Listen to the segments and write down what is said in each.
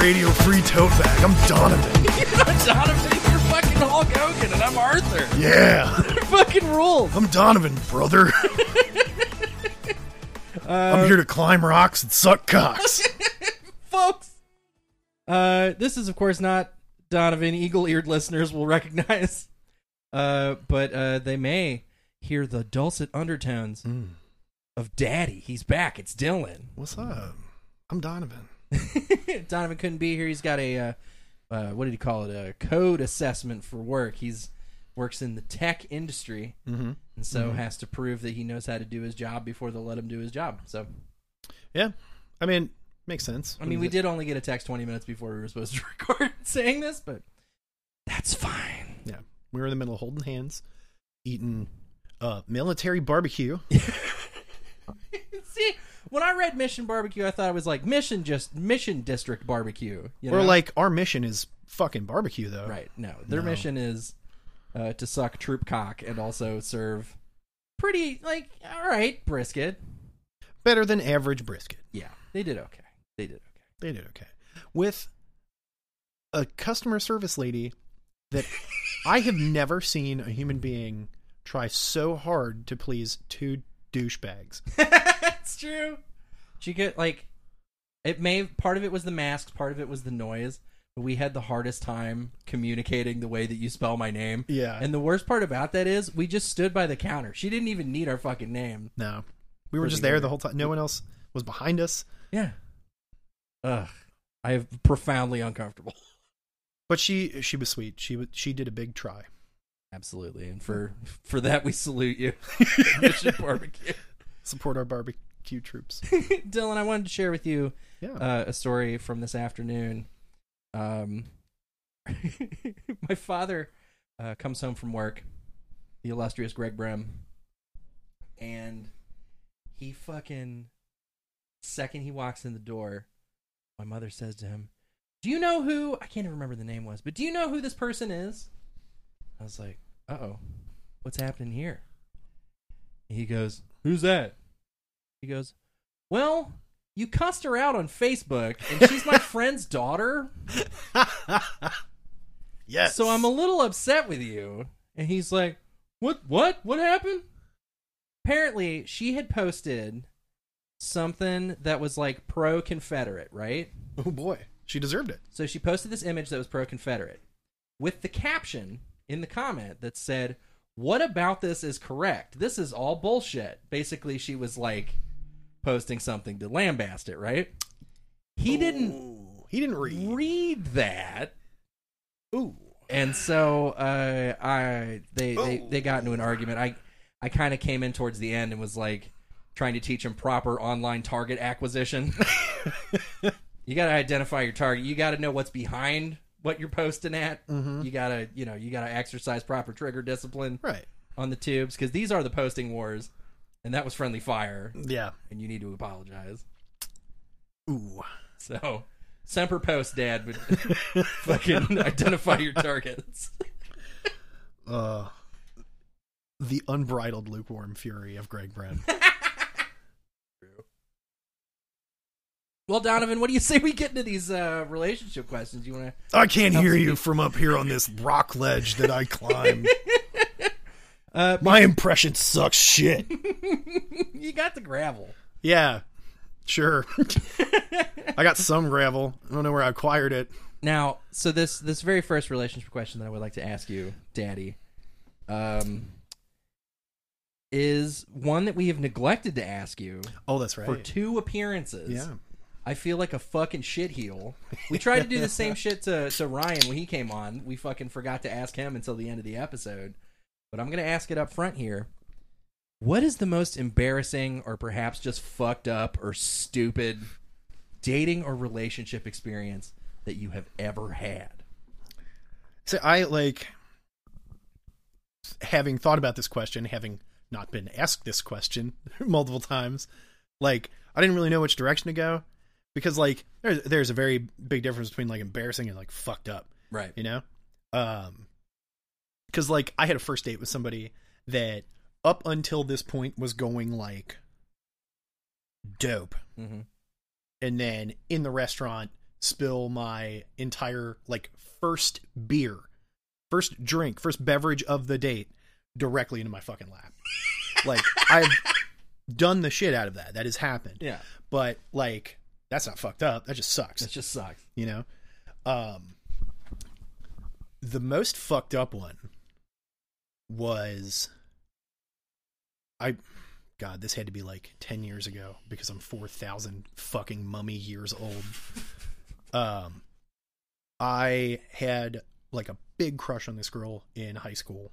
Radio Free Tote Bag. I'm Donovan. You're not Donovan. You're fucking Hulk Hogan, and I'm Arthur. Yeah. Fucking rules. I'm Donovan, brother. I'm here to climb rocks and suck cocks. Folks. This is, of course, not Donovan. Eagle-eared listeners will recognize. But they may hear the dulcet undertones of Daddy. He's back. It's Dylan. What's up? I'm Donovan. Donovan couldn't be here. He's got a, what did he call it? A code assessment for work. He's works in the tech industry, and so has to prove that he knows how to do his job before they'll let him do his job. So, yeah, I mean, makes sense. I mean, we did only get a text 20 minutes before we were supposed to record saying this, but that's fine. Yeah, we were in the middle of holding hands, eating military barbecue. See, when I read Mission Barbecue, I thought it was like Mission District Barbecue. You know? Or like our mission is fucking barbecue, though. Right, no. Their mission is to suck troop cock and also serve pretty, like, all right, brisket. Better than average brisket. Yeah, they did okay. With a customer service lady that I have never seen a human being try so hard to please two douchebags. That's true. She could, like, it may, part of it was the mask, part of it was the noise, but we had the hardest time communicating the way that you spell my name. Yeah. And the worst part about that is we just stood by the counter. She didn't even need our fucking name. No. We were just there the whole time. No one else was behind us. Yeah. Ugh. I am profoundly uncomfortable. But she was sweet. She did a big try. Absolutely. And for that, we salute you. Mission Barbecue. Support our barbecue troops. Dylan, I wanted to share with you a story from this afternoon. My father comes home from work, the illustrious Greg Brem, and he fucking, second he walks in the door, my mother says to him, do you know who, I can't even remember the name was, but do you know who this person is? I was like, uh-oh, what's happening here? And he goes, who's that? He goes, well, you cussed her out on Facebook, and she's my friend's daughter. Yes. So I'm a little upset with you. And he's like, what happened? Apparently, she had posted something that was like pro-Confederate, right? Oh, boy. She deserved it. So she posted this image that was pro-Confederate with the caption in the comment that said, what about this is correct? This is all bullshit. Basically, she was like posting something to lambast it, right? He didn't read that. Ooh. And so they got into an argument. I kind of came in towards the end and was like trying to teach him proper online target acquisition. You got to identify your target. You got to know what's behind what you're posting at. Mm-hmm. You got to exercise proper trigger discipline on the tubes, because these are the posting wars. And that was friendly fire. Yeah. And you need to apologize. Ooh. So, Semper Post, Dad, but fucking identify your targets. The unbridled lukewarm fury of Greg Brem. True. Well, Donovan, what do you say we get into these relationship questions? You want to? I can't hear you from up here on this rock ledge that I climbed. My impression sucks shit. You got the gravel. Yeah, sure. I got some gravel. I don't know where I acquired it. Now, so this very first relationship question that I would like to ask you, Daddy, is one that we have neglected to ask you. Oh, that's right. For 2 appearances. Yeah. I feel like a fucking shitheel. We tried to do the same shit to Ryan when he came on. We fucking forgot to ask him until the end of the episode. But I'm going to ask it up front here. What is the most embarrassing or perhaps just fucked up or stupid dating or relationship experience that you have ever had? So I, like, having thought about this question, having not been asked this question multiple times, like, I didn't really know which direction to go, because, like, there's a very big difference between, like, embarrassing and, like, fucked up. Right. You know? Because, like, I had a first date with somebody that up until this point was going, like, dope. Mm-hmm. And then in the restaurant, spill my entire, like, first beer, first drink, first beverage of the date directly into my fucking lap. Like, I've done the shit out of that. That has happened. Yeah. But, like, that's not fucked up. That just sucks. That just sucks. You know? The most fucked up one was... God, this had to be like 10 years ago because I'm 4,000 fucking mummy years old. I had like a big crush on this girl in high school.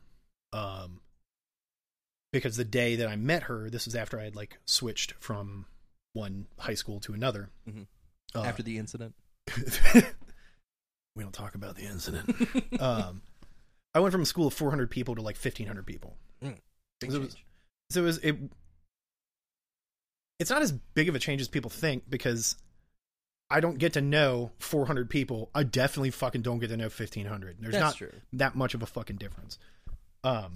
Because the day that I met her, this was after I had like switched from one high school to another. Mm-hmm. After the incident. We don't talk about the incident. I went from a school of 400 people to like 1,500 people. Mm, It's not as big of a change as people think, because I don't get to know 400 people. I definitely fucking don't get to know 1,500. There's that much of a fucking difference. The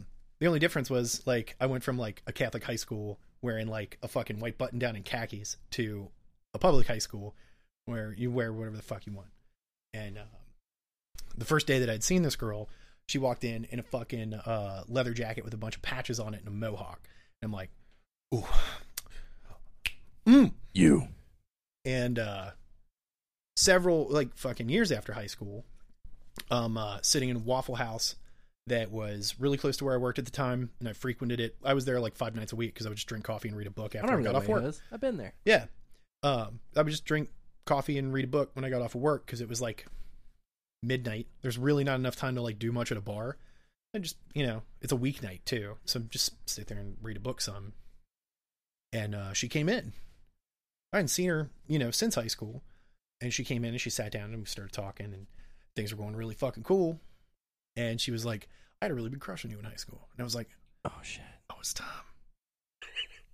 only difference was, like, I went from, like, a Catholic high school wearing, like, a fucking white button down and khakis to a public high school where you wear whatever the fuck you want. And the first day that I'd seen this girl, she walked in a fucking leather jacket with a bunch of patches on it and a mohawk. And I'm like, ooh. Mm. You. And several, like, fucking years after high school, sitting in a Waffle House that was really close to where I worked at the time, and I frequented it. I was there like 5 nights a week because I would just drink coffee and read a book after I got off work. I've been there. Yeah. I would just drink coffee and read a book when I got off of work because it was like midnight. There's really not enough time to like do much at a bar. I just, you know, it's a weeknight too, so just sit there and read a book some. And she came in. I hadn't seen her, you know, since high school. And she came in and she sat down and we started talking and things were going really fucking cool. And she was like, I had a really big crush on you in high school. And I was like, oh shit. Oh, it's time.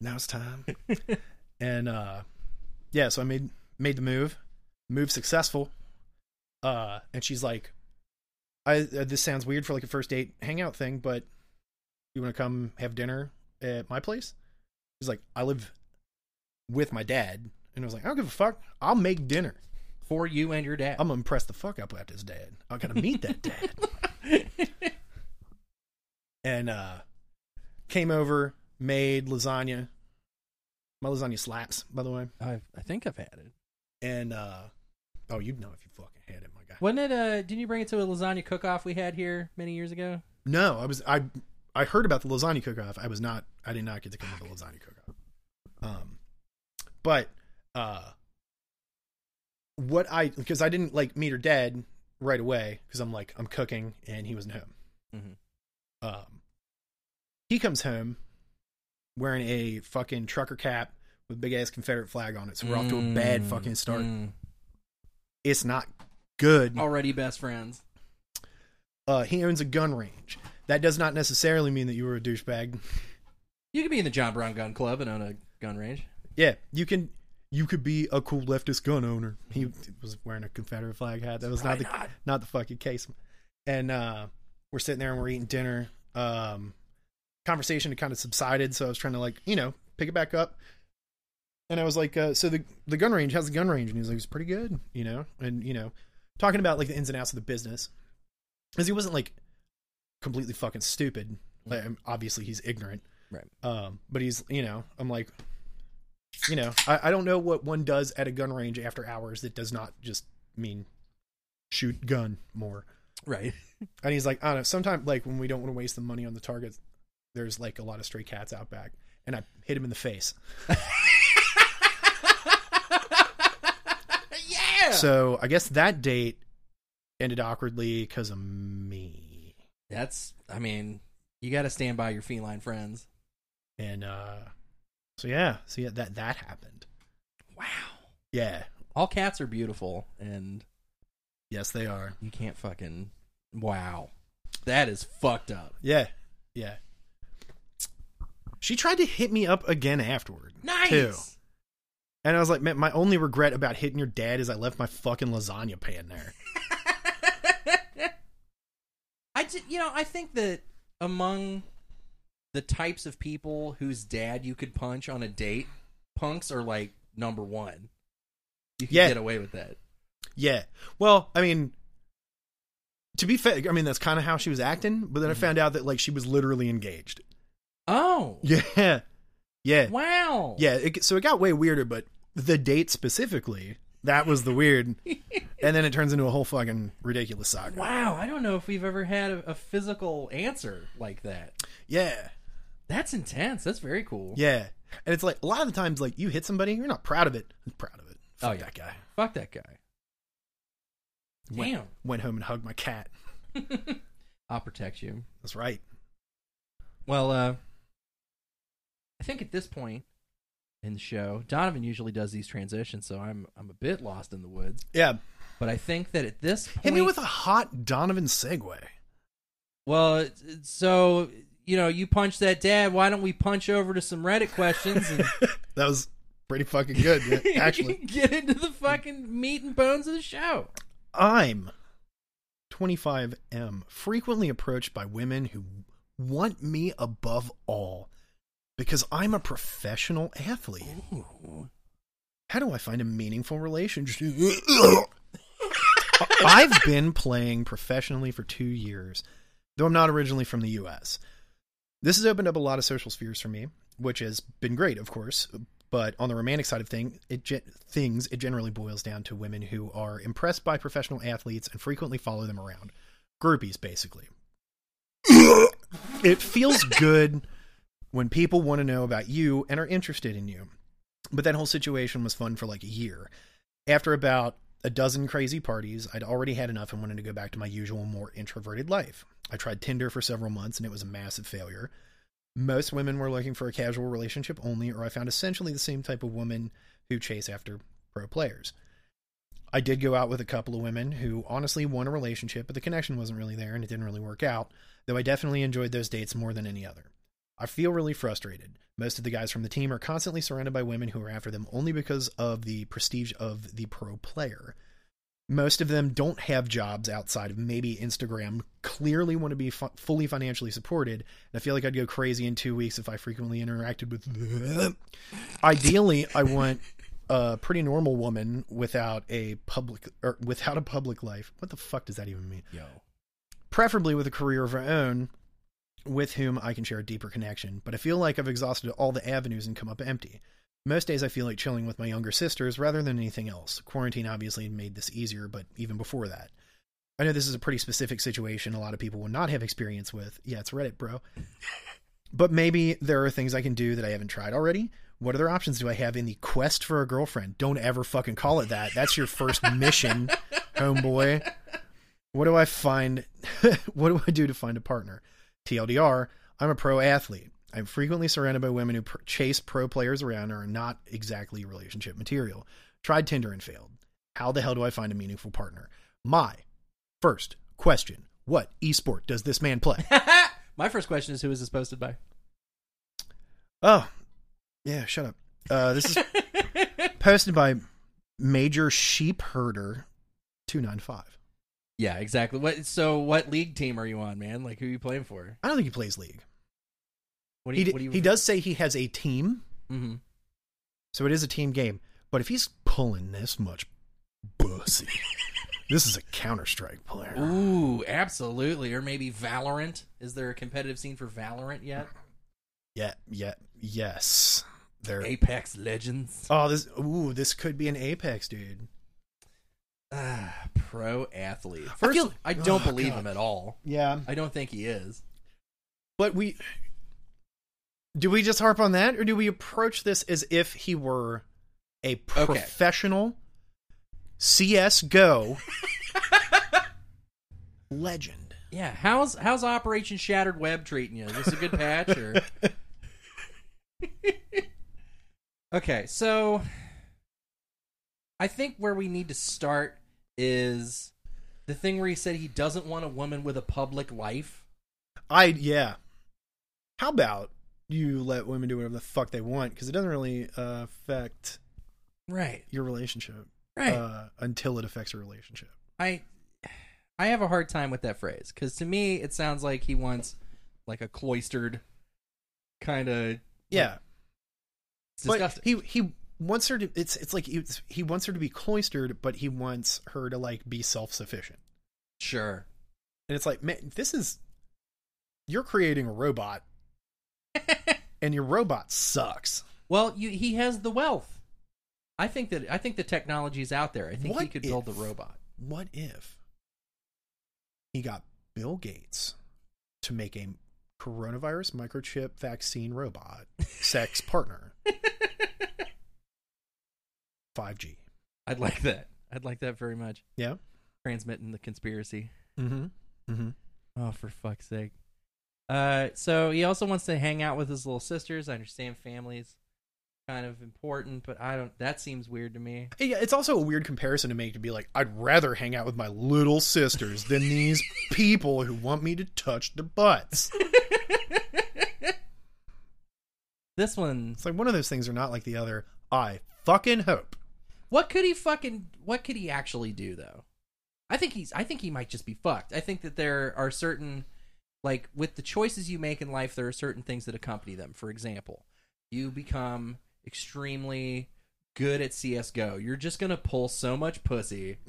Now it's time. And yeah, so I made the move. Move successful. And she's like, I this sounds weird for like a first date hangout thing, but you want to come have dinner at my place? She's like, I live with my dad. And I was like, I don't give a fuck. I'll make dinner. For you and your dad. I'm going to impress the fuck up with his dad. I'm going to meet that dad. And came over, made lasagna. My lasagna slaps, by the way. I think I've had it. And, oh, you'd know if you fucking had it, my guy. Wasn't it, didn't you bring it to a lasagna cook-off we had here many years ago? No, I heard about the lasagna cook-off. I did not get to come to the lasagna cook-off. But, because I didn't like meet her dad right away. Cause I'm like, I'm cooking and he wasn't home. Mm-hmm. He comes home wearing a fucking trucker cap with big ass Confederate flag on it. So we're off to a bad fucking start. It's not good. Already best friends. He owns a gun range. That does not necessarily mean that you were a douchebag. You could be in the John Brown Gun Club and own a gun range. Yeah, you can. You could be a cool leftist gun owner. He was wearing a Confederate flag hat. That was not the fucking case. And we're sitting there and we're eating dinner. Conversation had kind of subsided, so I was trying to, like, you know, pick it back up. And I was like, so the gun range, how's the gun range? And he's like, it's pretty good, you know. And, you know, talking about like the ins and outs of the business, because he wasn't like completely fucking stupid. Like, obviously, he's ignorant, right? But he's, you know, I'm like, you know, I don't know what one does at a gun range after hours that does not just mean shoot gun more, right? And he's like, I don't know. Sometimes, like, when we don't want to waste the money on the targets, there's like a lot of stray cats out back, and I hit him in the face. Yeah. So I guess that date ended awkwardly because of me. That's, I mean, you got to stand by your feline friends. And so that happened. Wow. Yeah. All cats are beautiful, and yes, they are. You can't fucking, wow. That is fucked up. Yeah. Yeah. She tried to hit me up again afterward. Nice. Too. And I was like, man, my only regret about hitting your dad is I left my fucking lasagna pan there. I think that among the types of people whose dad you could punch on a date, punks are like number one. You can get away with that. Yeah. Well, I mean, to be fair, I mean, that's kind of how she was acting, but then I found out that, like, she was literally engaged. Oh. Yeah. Yeah. Wow. Yeah. So it got way weirder, but the date specifically, that was the weird. And then it turns into a whole fucking ridiculous saga. Wow. I don't know if we've ever had a physical answer like that. Yeah. That's intense. That's very cool. Yeah. And it's like, a lot of the times, like, you hit somebody, you're not proud of it. I'm proud of it. Fuck that guy. Fuck that guy. Damn. Went home and hugged my cat. I'll protect you. That's right. Well, I think at this point in the show, Donovan usually does these transitions, so I'm a bit lost in the woods. Yeah. But I think that at this point... Hit me with a hot Donovan segue. Well, so... You know, you punch that dad. Why don't we punch over to some Reddit questions? And... That was pretty fucking good, yeah, actually. Get into the fucking meat and bones of the show. I'm 25M, frequently approached by women who want me above all because I'm a professional athlete. Ooh. How do I find a meaningful relationship? I've been playing professionally for 2 years, though I'm not originally from the U.S., This has opened up a lot of social spheres for me, which has been great, of course, but on the romantic side of things, it generally boils down to women who are impressed by professional athletes and frequently follow them around. Groupies, basically. It feels good when people want to know about you and are interested in you, but that whole situation was fun for like a year. After about a dozen crazy parties, I'd already had enough and wanted to go back to my usual, more introverted life. I tried Tinder for several months, and it was a massive failure. Most women were looking for a casual relationship only, or I found essentially the same type of woman who chase after pro players. I did go out with a couple of women who honestly want a relationship, but the connection wasn't really there, and it didn't really work out, though I definitely enjoyed those dates more than any other. I feel really frustrated. Most of the guys from the team are constantly surrounded by women who are after them only because of the prestige of the pro player. Most of them don't have jobs outside of maybe Instagram, clearly want to be fully financially supported, and I feel like I'd go crazy in 2 weeks if I frequently interacted with them. Ideally, I want a pretty normal woman without a public life. What the fuck does that even mean? Yo. Preferably with a career of her own, with whom I can share a deeper connection, but I feel like I've exhausted all the avenues and come up empty. Most days I feel like chilling with my younger sisters rather than anything else. Quarantine obviously made this easier, but even before that. I know this is a pretty specific situation a lot of people will not have experience with. Yeah, it's Reddit, bro. But maybe there are things I can do that I haven't tried already. What other options do I have in the quest for a girlfriend? Don't ever fucking call it that. That's your first mission, homeboy. What do I do to find a partner? TLDR, I'm a pro athlete. I'm frequently surrounded by women who chase pro players around and are not exactly relationship material. Tried Tinder and failed. How the hell do I find a meaningful partner? My first question, what esport does this man play? My first question is, who is this posted by? Oh, yeah, shut up. This is posted by Major Sheep Herder 295. Yeah, exactly. What league team are you on, man? Like, who are you playing for? I don't think he plays league. He does say he has a team, so it is a team game. But if he's pulling this much bussy, this is a Counter-Strike player. Ooh, absolutely. Or maybe Valorant. Is there a competitive scene for Valorant yet? Yes. Apex Legends. Oh, this could be an Apex, dude. Pro athlete. First, I don't believe him at all. Yeah, I don't think he is. But do we just harp on that, or do we approach this as if he were a professional CSGO legend? Yeah, how's Operation Shattered Web treating you? Is this a good patch? Or... Okay, so I think where we need to start is the thing where he said he doesn't want a woman with a public life. How about you let women do whatever the fuck they want, because it doesn't really affect your relationship, until it affects your relationship. I have a hard time with that phrase, because to me it sounds like he wants like a cloistered kind of. It's disgusting. But he wants her to, it's like, he wants her to be cloistered, but he wants her to like be self-sufficient. Sure. And it's like, man, this is, you're creating a robot and your robot sucks. Well, he has the wealth. I think the technology is out there. I think he could build the robot. What if he got Bill Gates to make a coronavirus microchip vaccine robot sex partner? 5G. I'd like that. I'd like that very much. Yeah. Transmitting the conspiracy. Mm-hmm. Mm-hmm. Oh, for fuck's sake. So he also wants to hang out with his little sisters. I understand family's kind of important, but that seems weird to me. Yeah, it's also a weird comparison to make, to be like, I'd rather hang out with my little sisters than these people who want me to touch their butts. This one, it's like one of those things are not like the other. I fucking hope. What could he actually do though? I think he might just be fucked. I think that there are certain, like, with the choices you make in life, there are certain things that accompany them. For example, you become extremely good at CSGO. You're just going to pull so much pussy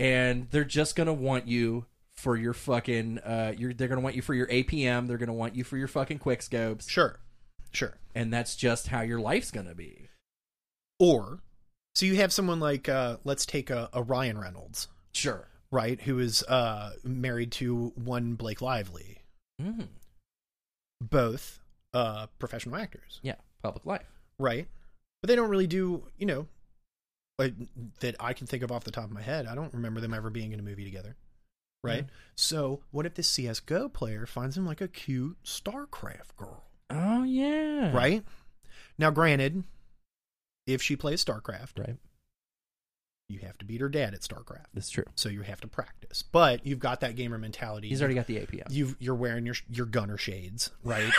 and they're just going to want you for your fucking, they're going to want you for your APM. They're going to want you for your fucking quick scopes. Sure. Sure. And that's just how your life's going to be. Or, so you have someone like, let's take a Ryan Reynolds. Sure. Right. Who is, married to one Blake Lively. Mm. Both. Professional actors. Yeah, public life. Right. But they don't really do, you know, like, that I can think of off the top of my head. I don't remember them ever being in a movie together. Right? Mm-hmm. So what if this CSGO player finds him like a cute StarCraft girl? Oh, yeah. Right? Now, granted, if she plays StarCraft, right, you have to beat her dad at StarCraft. That's true. So you have to practice. But you've got that gamer mentality. He's already got the APM. You're wearing your gunner shades, right?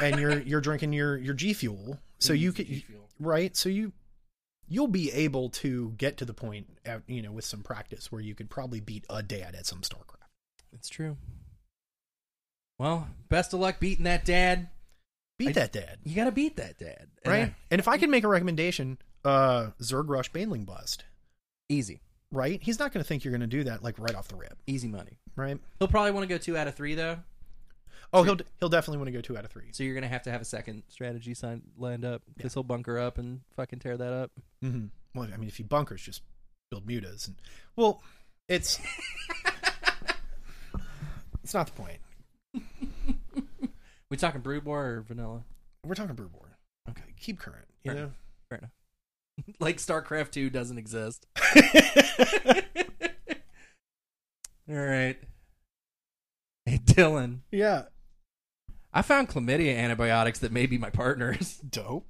And you're drinking your G Fuel, so you can, right? So you'll be able to get to the point, at, you know, with some practice where you could probably beat a dad at some StarCraft. That's true. Well, best of luck beating that dad. You got to beat that dad, right? And if I can make a recommendation, Zerg Rush Baneling Bust, easy, right? He's not going to think you're going to do that like right off the rip. Easy money, right? He'll probably want to go 2 out of 3 though. Oh, he'll definitely want to go 2 out of 3. So you're going to have a second strategy sign lined up, because he'll bunker up and fucking tear that up. Mm-hmm. Well, I mean, if he bunkers, just build mutas. And, well, it's... it's not the point. We talking Brood War or Vanilla? We're talking Brood War. Okay. Keep current, you know? Fair enough. Like StarCraft 2 doesn't exist. All right. Hey, Dylan. Yeah. I found chlamydia antibiotics that may be my partner's. Dope.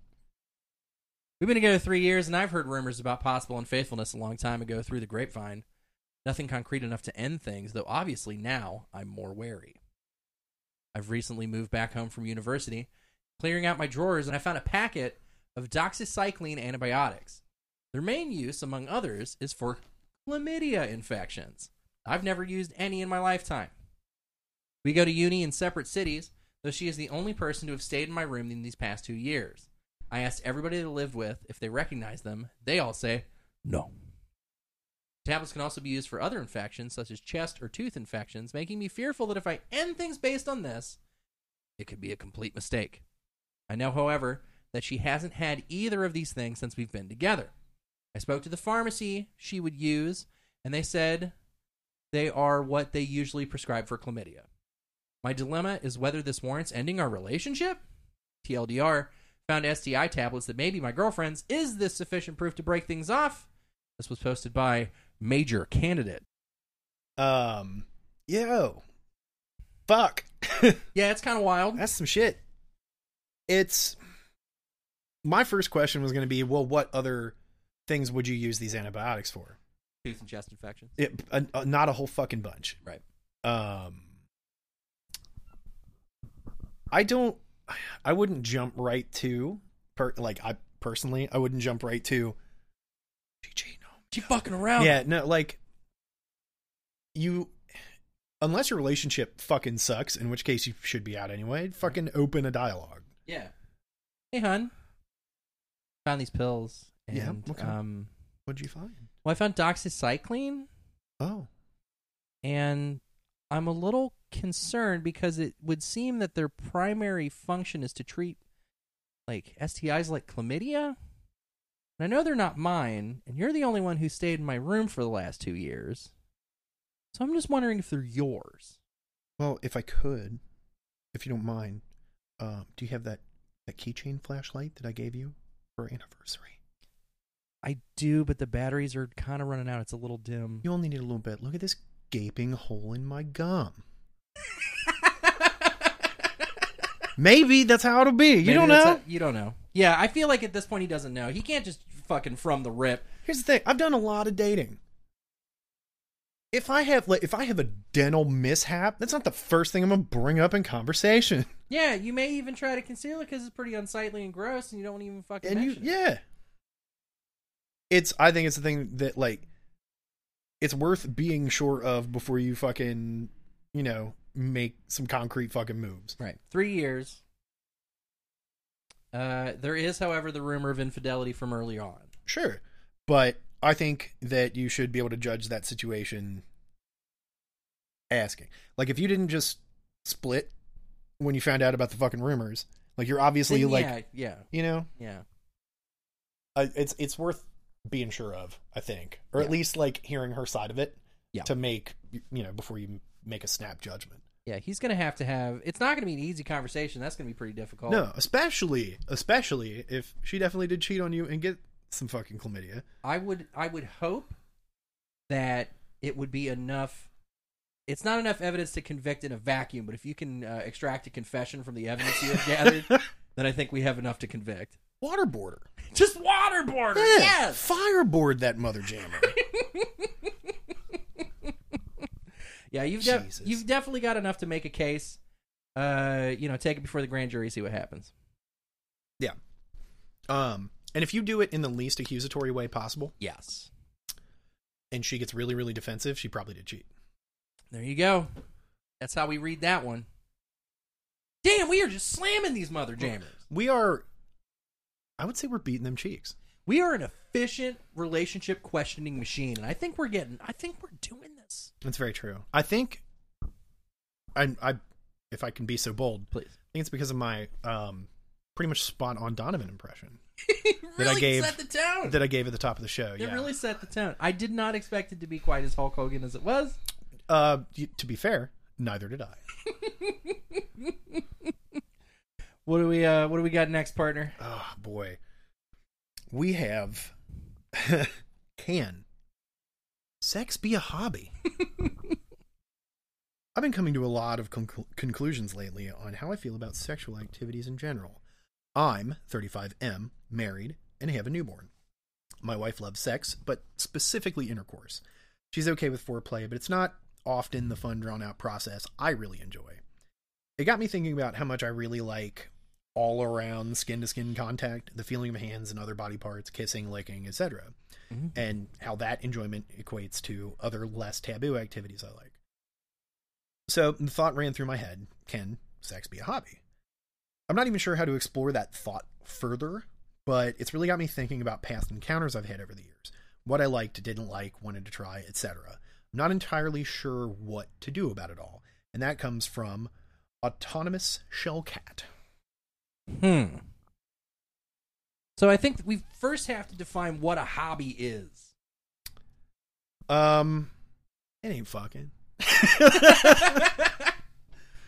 We've been together 3 years, and I've heard rumors about possible unfaithfulness a long time ago through the grapevine. Nothing concrete enough to end things, though obviously now I'm more wary. I've recently moved back home from university, clearing out my drawers, and I found a packet of doxycycline antibiotics. Their main use, among others, is for chlamydia infections. I've never used any in my lifetime. We go to uni in separate cities, though she is the only person to have stayed in my room in these past 2 years. I asked everybody I lived with if they recognize them. They all say, no. Tablets can also be used for other infections, such as chest or tooth infections, making me fearful that if I end things based on this, it could be a complete mistake. I know, however, that she hasn't had either of these things since we've been together. I spoke to the pharmacy she would use, and they said they are what they usually prescribe for chlamydia. My dilemma is whether this warrants ending our relationship? TLDR, found STI tablets that may be my girlfriend's. Is this sufficient proof to break things off? This was posted by Major Candidate. Yo. Fuck. Yeah, it's kind of wild. That's some shit. It's... My first question was going to be, well, what other things would you use these antibiotics for? Tooth and chest infections. Not a whole fucking bunch. Right. I wouldn't jump right to, I wouldn't jump right to, GG, no. She fucking around. Yeah, no, like, unless your relationship fucking sucks, in which case you should be out anyway, fucking open a dialogue. Yeah. Hey, hun. found these pills. And, okay. What'd you find? Well, I found doxycycline. Oh. And I'm a little concerned because it would seem that their primary function is to treat like STIs like chlamydia. And I know they're not mine, and you're the only one who stayed in my room for the last 2 years. So I'm just wondering if they're yours. Well, if I could, if you don't mind, do you have that keychain flashlight that I gave you for anniversary? I do, but the batteries are kind of running out. It's a little dim. You only need a little bit. Look at this gaping hole in my gum. Maybe that's how it'll be. You don't know. You don't know. Yeah, I feel like at this point he doesn't know. He can't just fucking from the rip. Here's the thing. I've done a lot of dating. If I have a dental mishap, that's not the first thing I'm going to bring up in conversation. Yeah, you may even try to conceal it because it's pretty unsightly and gross and you don't even fucking mention it. Yeah. I think it's the thing that, like, it's worth being sure of before you fucking, you know, make some concrete fucking moves. Right. 3 years. There is, however, the rumor of infidelity from early on. Sure. But I think that you should be able to judge that situation asking. Like, if you didn't just split when you found out about the fucking rumors, like, you're obviously, then, like, yeah. You know? Yeah. It's worth being sure of, I think, or at least like hearing her side of it to make, you know, before you make a snap judgment. Yeah. He's going to have, it's not going to be an easy conversation. That's going to be pretty difficult. No, especially if she definitely did cheat on you and get some fucking chlamydia. I would hope that it would be enough. It's not enough evidence to convict in a vacuum, but if you can extract a confession from the evidence you have gathered, then I think we have enough to convict. Waterboarder. Just waterboarder, yeah, yes. Fireboard that mother jammer. Yeah, you've definitely got enough to make a case. You know, take it before the grand jury, see what happens. Yeah. And if you do it in the least accusatory way possible. Yes. And she gets really, really defensive, she probably did cheat. There you go. That's how we read that one. Damn, we are just slamming these mother jammers. We are... I would say we're beating them cheeks. We are an efficient relationship questioning machine, and I think we're doing this. That's very true. I think, if I can be so bold, please. I think it's because of my pretty much spot on Donovan impression set the tone. That I gave at the top of the show. It really set the tone. I did not expect it to be quite as Hulk Hogan as it was. To be fair, neither did I. What do we got next, partner? Oh boy, we have. Can sex be a hobby? I've been coming to a lot of conclusions lately on how I feel about sexual activities in general. I'm 35M, married, and have a newborn. My wife loves sex, but specifically intercourse. She's okay with foreplay, but it's not often the fun, drawn-out process I really enjoy. It got me thinking about how much I really like all-around skin-to-skin contact, the feeling of hands and other body parts, kissing, licking, etc., and how that enjoyment equates to other less taboo activities I like. So the thought ran through my head, can sex be a hobby? I'm not even sure how to explore that thought further, but it's really got me thinking about past encounters I've had over the years, what I liked, didn't like, wanted to try, etc. I'm not entirely sure what to do about it all, and that comes from... Autonomous Shell Cat. So I think we first have to define what a hobby is. It ain't fucking.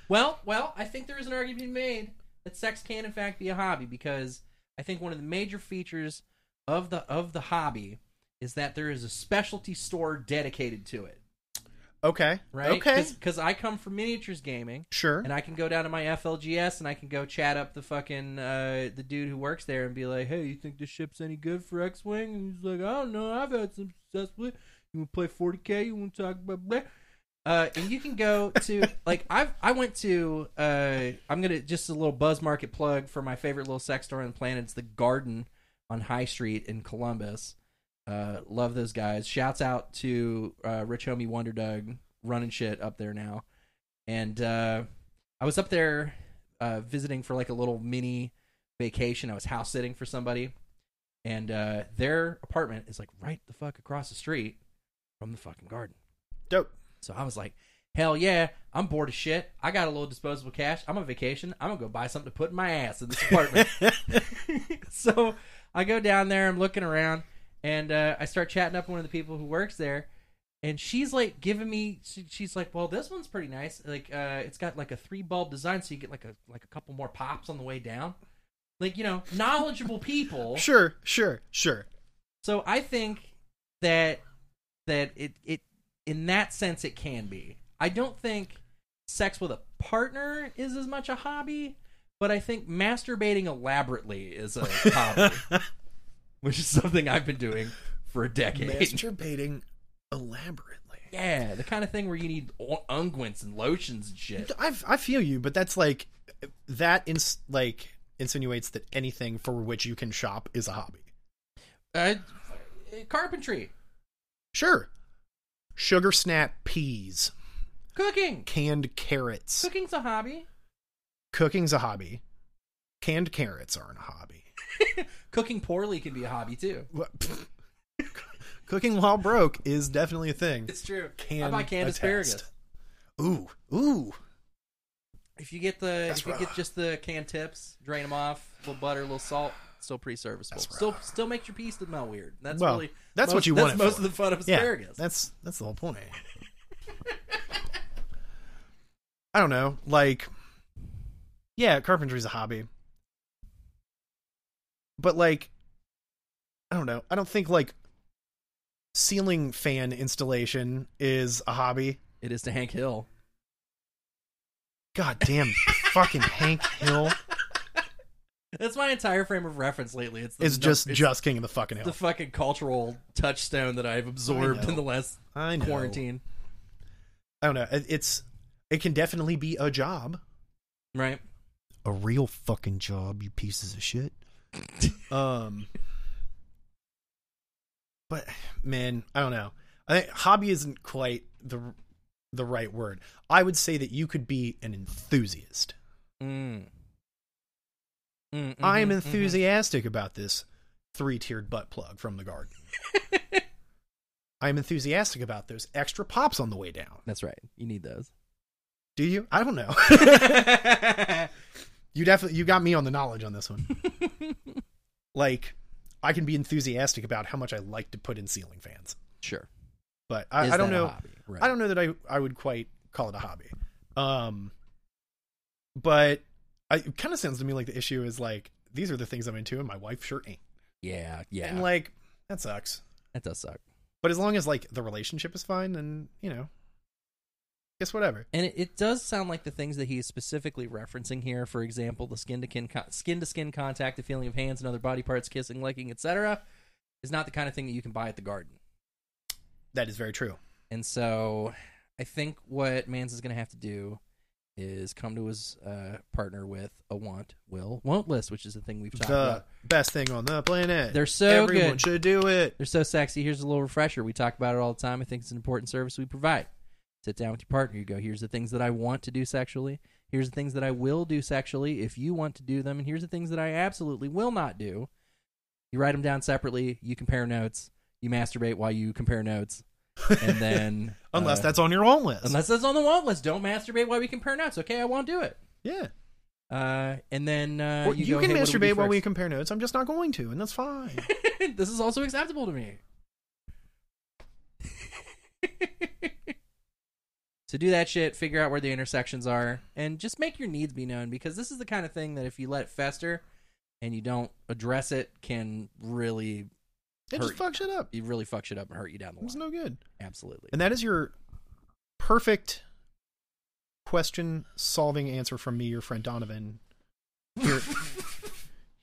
Well, I think there is an argument to be made that sex can in fact be a hobby, because I think one of the major features of the hobby is that there is a specialty store dedicated to it. Okay. Right? Okay. Because I come from miniatures gaming. Sure. And I can go down to my FLGS and I can go chat up the fucking, the dude who works there and be like, hey, you think this ship's any good for X-Wing? And he's like, I don't know. I've had some success with it. You want to play 40K? You want to talk about blah? And you can go to, like, I'm going to just a little Buzz Market plug for my favorite little sex store on the planet. It's The Garden on High Street in Columbus. Love those guys. Shouts out to Rich Homie Wonder Doug running shit up there now. And I was up there visiting for like a little mini vacation. I was house sitting for somebody. And their apartment is like right the fuck across the street from the fucking garden. Dope. So I was like, hell yeah, I'm bored as shit. I got a little disposable cash. I'm on vacation. I'm going to go buy something to put in my ass in this apartment. So I go down there. I'm looking around. And I start chatting up with one of the people who works there. And she's like giving me, she's like, well, this one's pretty nice. Like, it's got like a 3-bulb design, so you get like a couple more pops on the way down. Like, you know, knowledgeable people. Sure. So I think that it in that sense it can be. I don't think sex with a partner is as much a hobby, but I think masturbating elaborately is a hobby, which is something I've been doing for a decade. Masturbating elaborately, yeah, the kind of thing where you need unguents and lotions and shit. I feel you, but that's like insinuates that anything for which you can shop is a hobby. Carpentry, sure. Sugar snap peas. Cooking. Canned carrots. Cooking's a hobby. Canned carrots aren't a hobby. Cooking poorly can be a hobby too. Cooking while broke is definitely a thing. It's true. How about canned asparagus? Ooh. If you get just the canned tips, drain them off, a little butter, a little salt, still pretty serviceable. Still makes your peas smell weird. That's what you want. That's most of the fun of asparagus. Yeah, that's the whole point. I don't know. Like, yeah, carpentry's a hobby, but like, I don't know. I don't think like ceiling fan installation is a hobby. It is to Hank Hill. God damn, fucking Hank Hill. That's my entire frame of reference lately. It's just King of the fucking Hill. The fucking cultural touchstone that I've absorbed in the last quarantine. I don't know. It can definitely be a job. Right. A real fucking job, you pieces of shit. But man, I don't know. I think hobby isn't quite the right word. I would say that you could be an enthusiast. I am enthusiastic about this 3-tiered butt plug from the garden. I am enthusiastic about those extra pops on the way down. That's right. You need those. Do you? I don't know. You got me on the knowledge on this one. Like, I can be enthusiastic about how much I like to put in ceiling fans. Sure. But I don't know. Right. I don't know that I would quite call it a hobby. But it kind of sounds to me like the issue is like, these are the things I'm into and my wife sure ain't. Yeah. Yeah. And like, that sucks. That does suck. But as long as like the relationship is fine and, you know, guess whatever. And it does sound like the things that he is specifically referencing here. For example, the skin to skin contact, the feeling of hands and other body parts, kissing, licking, etc., is not the kind of thing that you can buy at the garden. That is very true. And so I think what Mans is going to have to do is come to his partner with a want, will, won't list, which is the thing we've talked about. Best thing on the planet. They're so good. Everyone should do it. They're so sexy. Here's a little refresher. We talk about it all the time. I think it's an important service we provide. Sit down with your partner. You go, here's the things that I want to do sexually. Here's the things that I will do sexually if you want to do them. And here's the things that I absolutely will not do. You write them down separately. You compare notes. You masturbate while you compare notes. And then unless that's on your own list. Unless that's on the want list. Don't masturbate while we compare notes. Okay, I won't do it. Yeah. And then you can masturbate while we compare notes. I'm just not going to, and that's fine. This is also acceptable to me. So do that shit, figure out where the intersections are, and just make your needs be known, because this is the kind of thing that if you let it fester and you don't address it, can really just fuck shit up. You really fuck shit up and hurt you down the line. It's no good. Absolutely. And that is your perfect question-solving answer from me, your friend Donovan,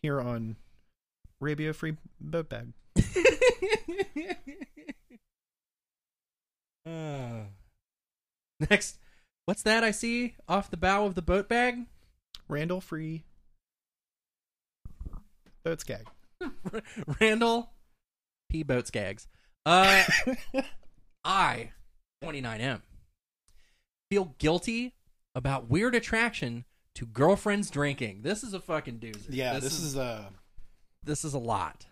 here on Radio Free Boat Bag. Next, what's that I see off the bow of the boat bag? Randall Free Boats Gag. Randall P. Boat Skags. I, 29M, feel guilty about weird attraction to girlfriends drinking. This is a fucking doozy. Yeah, this is a lot.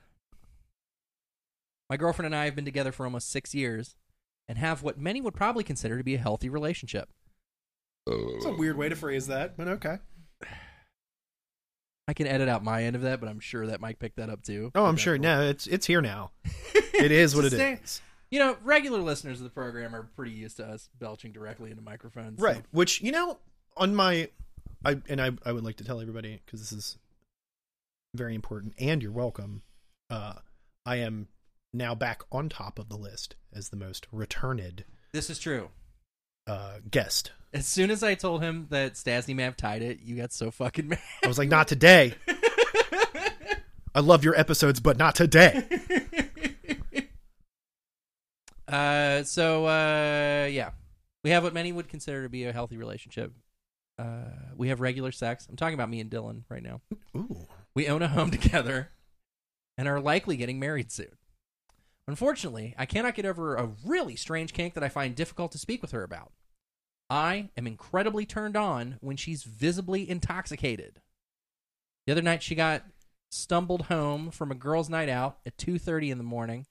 My girlfriend and I have been together for almost 6 years and have what many would probably consider to be a healthy relationship. It's a weird way to phrase that, but okay. I can edit out my end of that, but I'm sure that Mike picked that up too. Oh, I'm sure. Point. No, it's here now. It is what it is. You know, regular listeners of the program are pretty used to us belching directly into microphones. Right. So. Which, you know, on my... I would like to tell everybody, because this is very important, and you're welcome, I am now back on top of the list as the most returned. This is true. Guest. As soon as I told him that Stasny Mav tied it, you got so fucking mad. I was like, not today. I love your episodes, but not today. Yeah. We have what many would consider to be a healthy relationship. We have regular sex. I'm talking about me and Dylan right now. Ooh. We own a home together and are likely getting married soon. Unfortunately, I cannot get over a really strange kink that I find difficult to speak with her about. I am incredibly turned on when she's visibly intoxicated. The other night, she stumbled home from a girls' night out at 2:30 in the morning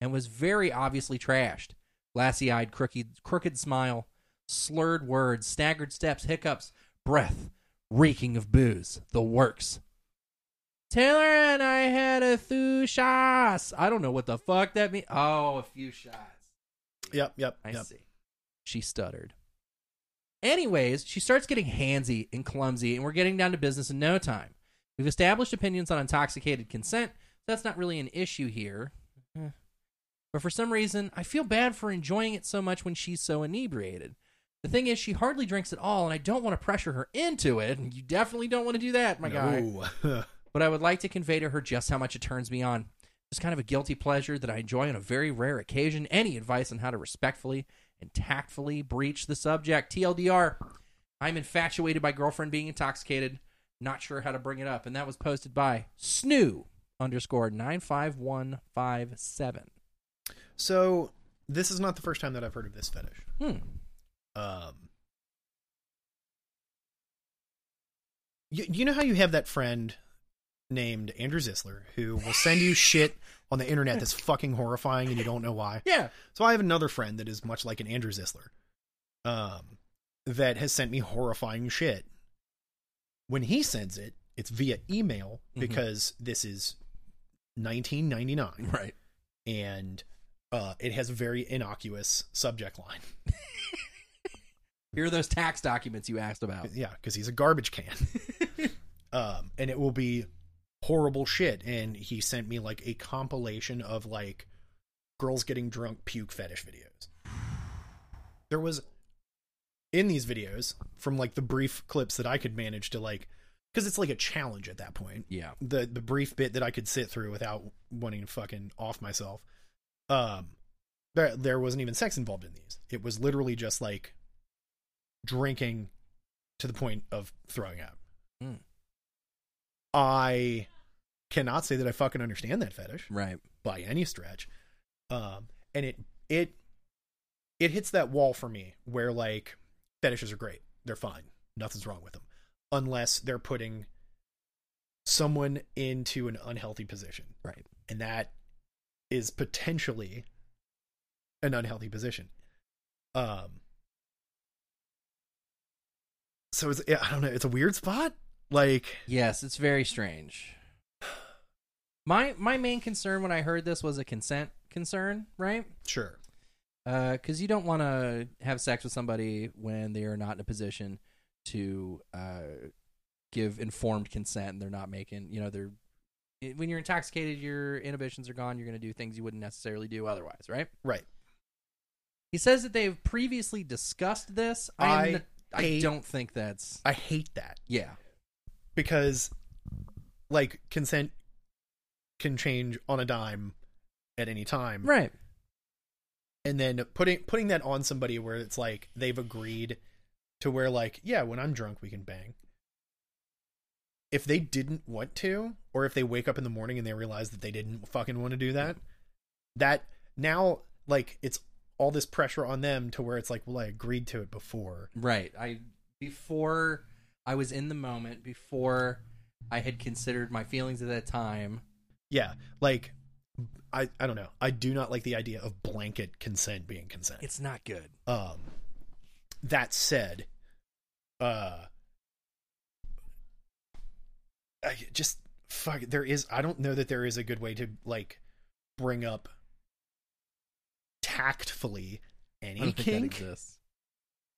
and was very obviously trashed. Glassy-eyed, crooked smile, slurred words, staggered steps, hiccups, breath, reeking of booze, the works. Taylor and I had a few shots. I don't know what the fuck that means. Oh, a few shots. Yep. I see. She stuttered. Anyways, she starts getting handsy and clumsy, and we're getting down to business in no time. We've established opinions on intoxicated consent, so that's not really an issue here. But for some reason, I feel bad for enjoying it so much when she's so inebriated. The thing is, she hardly drinks at all, and I don't want to pressure her into it, and you definitely don't want to do that, my guy. But I would like to convey to her just how much it turns me on. It's kind of a guilty pleasure that I enjoy on a very rare occasion. Any advice on how to respectfully and tactfully breach the subject? TLDR, I'm infatuated by girlfriend being intoxicated. Not sure how to bring it up. And that was posted by snoo_95157. So this is not the first time that I've heard of this fetish. You know how you have that friend named Andrew Zissler who will send you shit on the internet that's fucking horrifying and you don't know why? Yeah. So I have another friend that is much like an Andrew Zissler that has sent me horrifying shit. When he sends it, it's via email because this is 1999. Right. And it has a very innocuous subject line. Here are those tax documents you asked about. Yeah, because he's a garbage can. And it will be horrible shit. And he sent me like a compilation of like girls getting drunk puke fetish videos. There was in these videos from like the brief clips that I could manage to like, because it's like a challenge at that point. Yeah. The brief bit that I could sit through without wanting to fucking off myself. There wasn't even sex involved in these. It was literally just like drinking to the point of throwing up. Mm. I cannot say that I fucking understand that fetish. Right. By any stretch. And it hits that wall for me where like fetishes are great. They're fine. Nothing's wrong with them. Unless they're putting someone into an unhealthy position. Right. And that is potentially an unhealthy position. So it's, I don't know. It's a weird spot. Like, yes, it's very strange. My main concern when I heard this was a consent concern, right? Sure. Because you don't want to have sex with somebody when they are not in a position to give informed consent, and they're not making, you know, when you're intoxicated, your inhibitions are gone. You're going to do things you wouldn't necessarily do otherwise, right? Right. He says that they've previously discussed this. I don't think that's. I hate that. Yeah. Because, like, consent can change on a dime at any time. Right. And then putting that on somebody where it's like they've agreed to where, like, yeah, when I'm drunk, we can bang. If they didn't want to, or if they wake up in the morning and they realize that they didn't fucking want to do that, that now, like, it's all this pressure on them to where it's like, well, I agreed to it before. Right. I was in the moment before I had considered my feelings at that time. Yeah. Like, I don't know. I do not like the idea of blanket consent being consent. It's not good. That said, I just I don't know that there is a good way to like bring up tactfully any kink,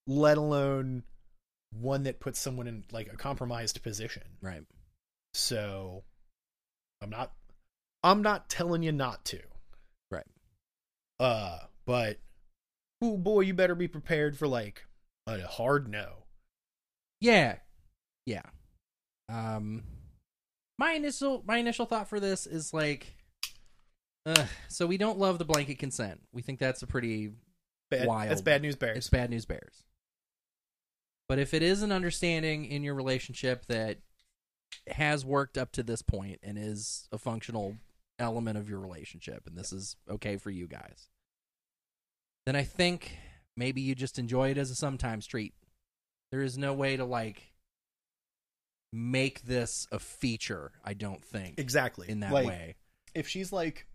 let alone one that puts someone in like a compromised position. Right. So I'm not telling you not to. Right. But oh boy, you better be prepared for like a hard no. Yeah. Yeah. My initial thought for this is like, so we don't love the blanket consent. We think that's a pretty wild. That's bad news bears. It's bad news bears. But if it is an understanding in your relationship that has worked up to this point and is a functional element of your relationship, and this is okay for you guys, then I think maybe you just enjoy it as a sometimes treat. There is no way to like make this a feature, I don't think. Exactly. In that like, way. If she's like,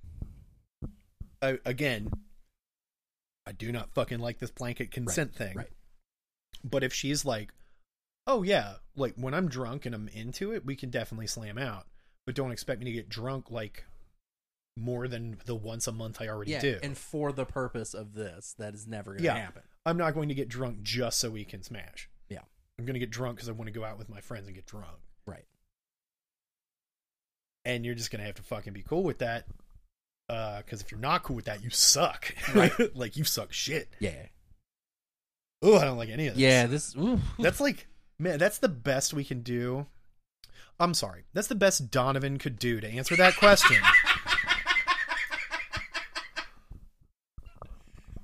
again, I do not fucking like this blanket consent thing. Right. But if she's like, oh yeah, like when I'm drunk and I'm into it, we can definitely slam out, but don't expect me to get drunk like more than the once a month I already do. And for the purpose of this, that is never going to happen. I'm not going to get drunk just so we can smash. Yeah. I'm going to get drunk because I want to go out with my friends and get drunk. Right. And you're just going to have to fucking be cool with that. Because if you're not cool with that, you suck. Right. Like you suck shit. Yeah. Oh, I don't like any of this. Yeah, this... Ooh. That's like... Man, that's the best we can do. I'm sorry. That's the best Donovan could do to answer that question.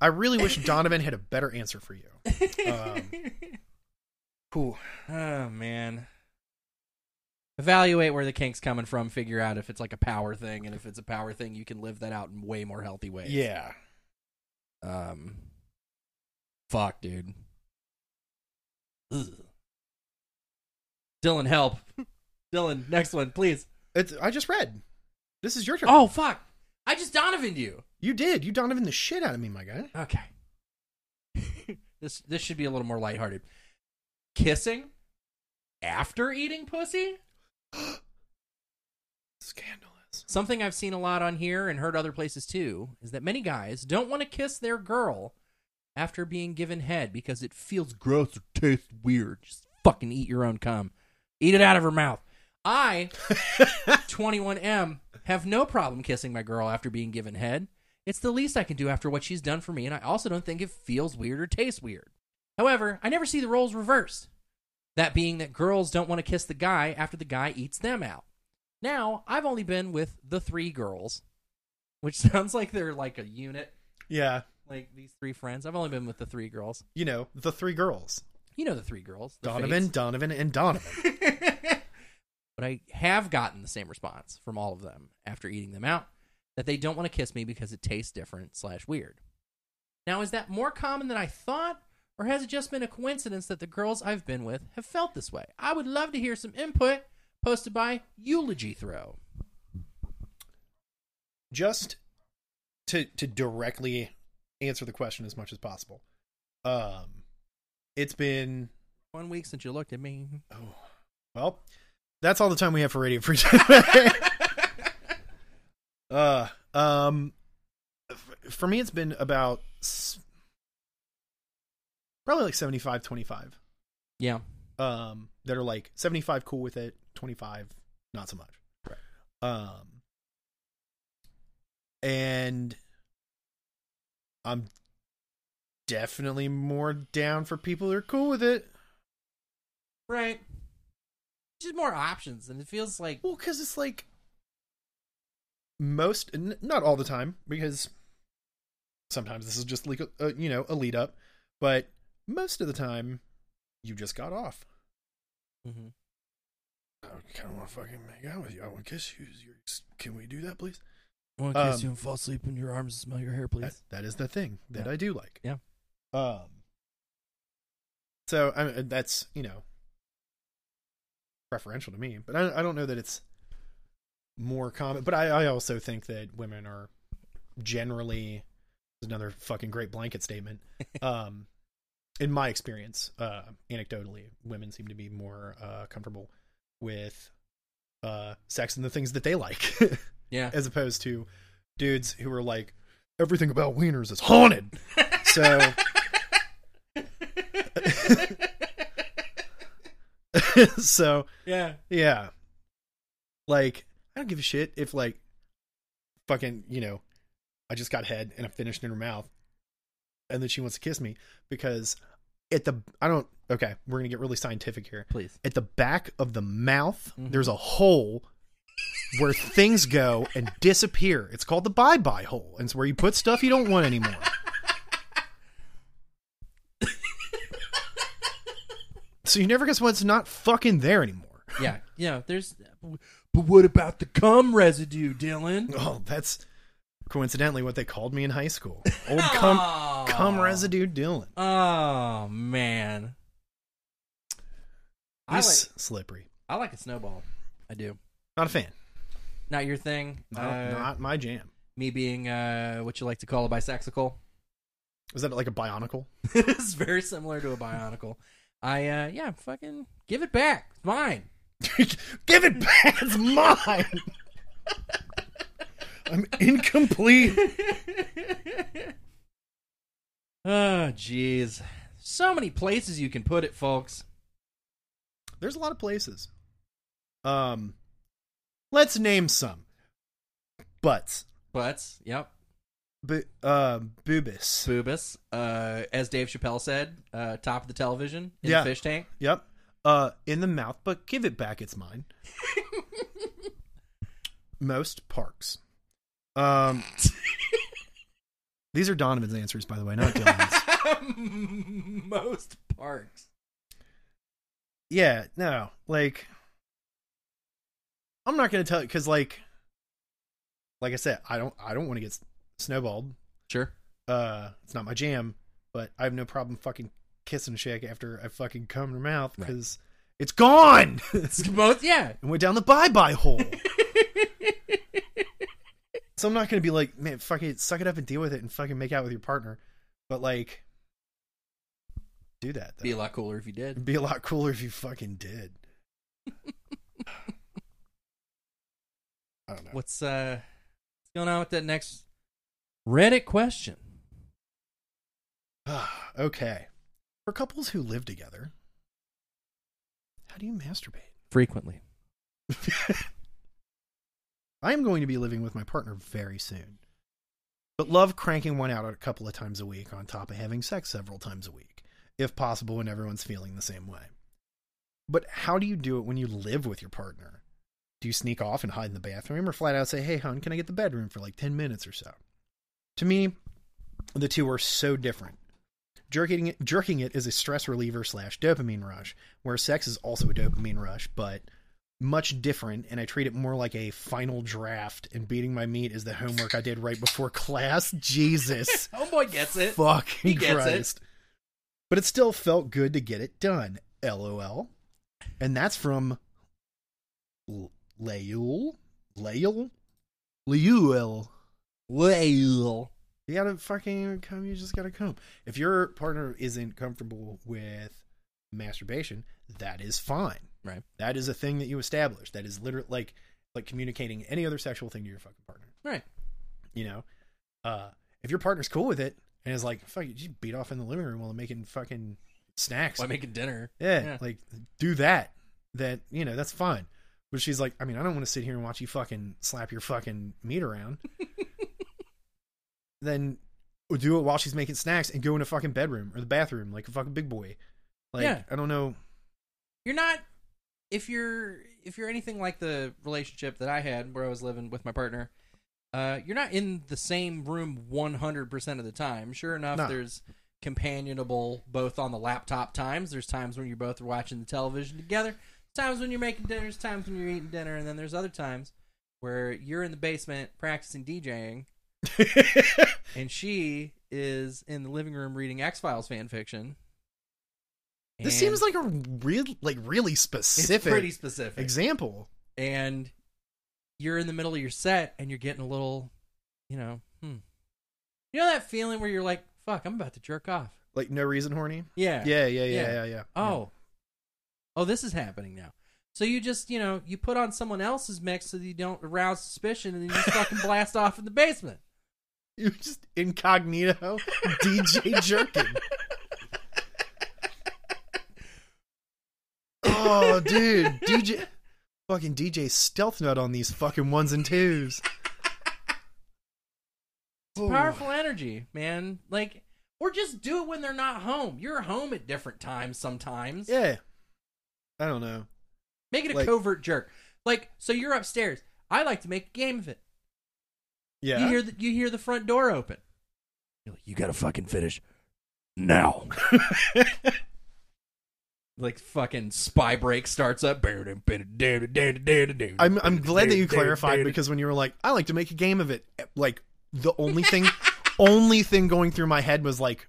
I really wish Donovan had a better answer for you. Cool. Oh, man. Evaluate where the kink's coming from. Figure out if it's like a power thing. And if it's a power thing, you can live that out in way more healthy ways. Yeah. Fuck, dude. Ugh. Dylan, help. Dylan, next one, please. I just read. This is your turn. Oh, fuck. I just Donovan'd you. You did. You Donovan'd the shit out of me, my guy. Okay. This should be a little more lighthearted. Kissing after eating pussy? Scandalous. Something I've seen a lot on here and heard other places too is that many guys don't want to kiss their girl after being given head because it feels gross or tastes weird. Just fucking eat your own cum. Eat it out of her mouth. I, 21M, have no problem kissing my girl after being given head. It's the least I can do after what she's done for me, and I also don't think it feels weird or tastes weird. However, I never see the roles reversed. That being that girls don't want to kiss the guy after the guy eats them out. Now, I've only been with the three girls, which sounds like they're like a unit. Yeah. Like these three friends. I've only been with the three girls. You know, the three girls. You know the three girls. The Donovan, Fates. Donovan, and Donovan. But I have gotten the same response from all of them after eating them out, that they don't want to kiss me because it tastes different / weird. Now, is that more common than I thought, or has it just been a coincidence that the girls I've been with have felt this way? I would love to hear some input posted by Eulogy Throw. Just to directly... answer the question as much as possible. It's been 1 week since you looked at me. Oh, well, that's all the time we have for Radio Free Time. For me, it's been about probably like 75-25. Yeah. That are like 75 cool with it, 25 not so much. Right. And I'm definitely more down for people that are cool with it. Right. Just more options. And it feels like... Well, because it's like... Most... Not all the time, because sometimes this is just like, a lead up. But most of the time, you just got off. Mm-hmm. I kind of want to fucking make out with you. I want to kiss you. Can we do that, please? I want to kiss you and fall asleep in your arms and smell your hair, please. That is the thing that I do like. Yeah. So that's preferential to me, but I don't know that it's more common. But I also think that women are generally, another fucking great blanket statement. In my experience, anecdotally, women seem to be more comfortable with sex and the things that they like. Yeah. As opposed to dudes who are like, everything about wieners is haunted. So so yeah like I don't give a shit if like fucking, you know, I just got head and I finished in her mouth and then she wants to kiss me, because at the we're gonna get really scientific here, please. At the back of the mouth, mm-hmm. there's a hole where things go and disappear. It's called the bye-bye hole, and it's where you put stuff you don't want anymore. So you never guess what's not fucking there anymore. Yeah, yeah. There's, but what about the cum residue, Dylan? Oh, that's coincidentally what they called me in high school. Old cum residue, Dylan. Oh man, it's slippery. I like a snowball. I do. Not a fan. Not your thing. Not my jam. Me being what you like to call a bisaxical. Is that like a bionicle? It's very similar to a bionicle. I fucking give it back. It's mine. Give it back. It's mine. I'm incomplete. Oh, jeez. So many places you can put it, folks. There's a lot of places. Let's name some. Butts. Butts, yep. Boobus. Boobus. As Dave Chappelle said, top of the television in the fish tank. Yep. In the mouth, but give it back, it's mine. Most parks. These are Donovan's answers, by the way, not Dylan's. Most parks. Yeah, no, like, I'm not going to tell you, because like I said, I don't want to get snowballed. Sure. It's not my jam, but I have no problem fucking kissing a chick after I fucking cum in her mouth, because it's gone. It's both, yeah. And went down the bye-bye hole. So I'm not going to be like, man, fucking suck it up and deal with it and fucking make out with your partner. But like, do that. Though. Be a lot cooler if you did. Be a lot cooler if you fucking did. I don't know. What's going on with that next Reddit question? Okay. For couples who live together, how do you masturbate? Frequently. I am going to be living with my partner very soon, but love cranking one out a couple of times a week on top of having sex several times a week, if possible, when everyone's feeling the same way. But how do you do it when you live with your partner? Do you sneak off and hide in the bathroom, or flat out say, hey, hon, can I get the bedroom for like 10 minutes or so? To me, the two are so different. Jerking it is a stress reliever / dopamine rush, where sex is also a dopamine rush, but much different, and I treat it more like a final draft, and beating my meat is the homework I did right before class. Jesus. Homeboy gets it. Fucking he gets Christ. It. But it still felt good to get it done. LOL. And that's from Layul. Well, you gotta fucking come. You just gotta come. If your partner isn't comfortable with masturbation, that is fine. Right. That is a thing that you establish. That is literally like communicating any other sexual thing to your fucking partner. Right. You know, if your partner's cool with it and is like, fuck, you just beat off in the living room while I'm making fucking snacks, while making dinner. Yeah. Like, do that. That, you know, that's fine. But she's like, I mean, I don't want to sit here and watch you fucking slap your fucking meat around. Then do it while she's making snacks and go in a fucking bedroom or the bathroom like a fucking big boy. Like, yeah. I don't know. You're not, if you're anything like the relationship that I had where I was living with my partner, you're not in the same room 100% of the time. Sure enough, There's companionable both on the laptop times. There's times when you're both watching the television together. Times when you're making dinners, times when you're eating dinner, and then there's other times where you're in the basement practicing DJing, and she is in the living room reading X-Files fan fiction. This seems like a real, really specific example. And you're in the middle of your set and you're getting a little, you know, you know that feeling where you're like, fuck, I'm about to jerk off. Like no reason horny? Yeah. Yeah. Oh, this is happening now. So you just, you know, you put on someone else's mix so that you don't arouse suspicion, and then you just fucking blast off in the basement. You're just incognito DJ jerking. Oh, dude, DJ... Fucking DJ stealth nut on these fucking ones and twos. It's powerful energy, man. Like, or just do it when they're not home. You're home at different times sometimes. Yeah. I don't know. Make it a covert jerk. Like, so you're upstairs. I like to make a game of it. Yeah. You hear the front door open. You're like, you gotta fucking finish now. Like fucking spy break starts up. I'm glad that you clarified, because when you were like, I like to make a game of it, like the only thing going through my head was like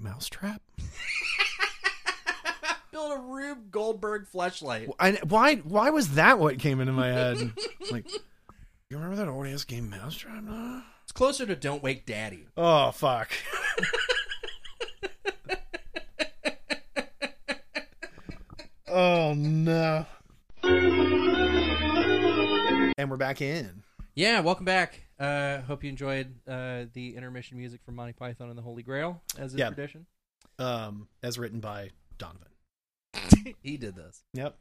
Mousetrap. Build a Rube Goldberg fleshlight. Why was that what came into my head? Like, you remember that old ass game Mousetrap? It's closer to Don't Wake Daddy. Oh, fuck. Oh, no. And we're back in. Yeah, welcome back. Hope you enjoyed the intermission music from Monty Python and the Holy Grail, as a tradition. As written by Donovan. He did this. Yep.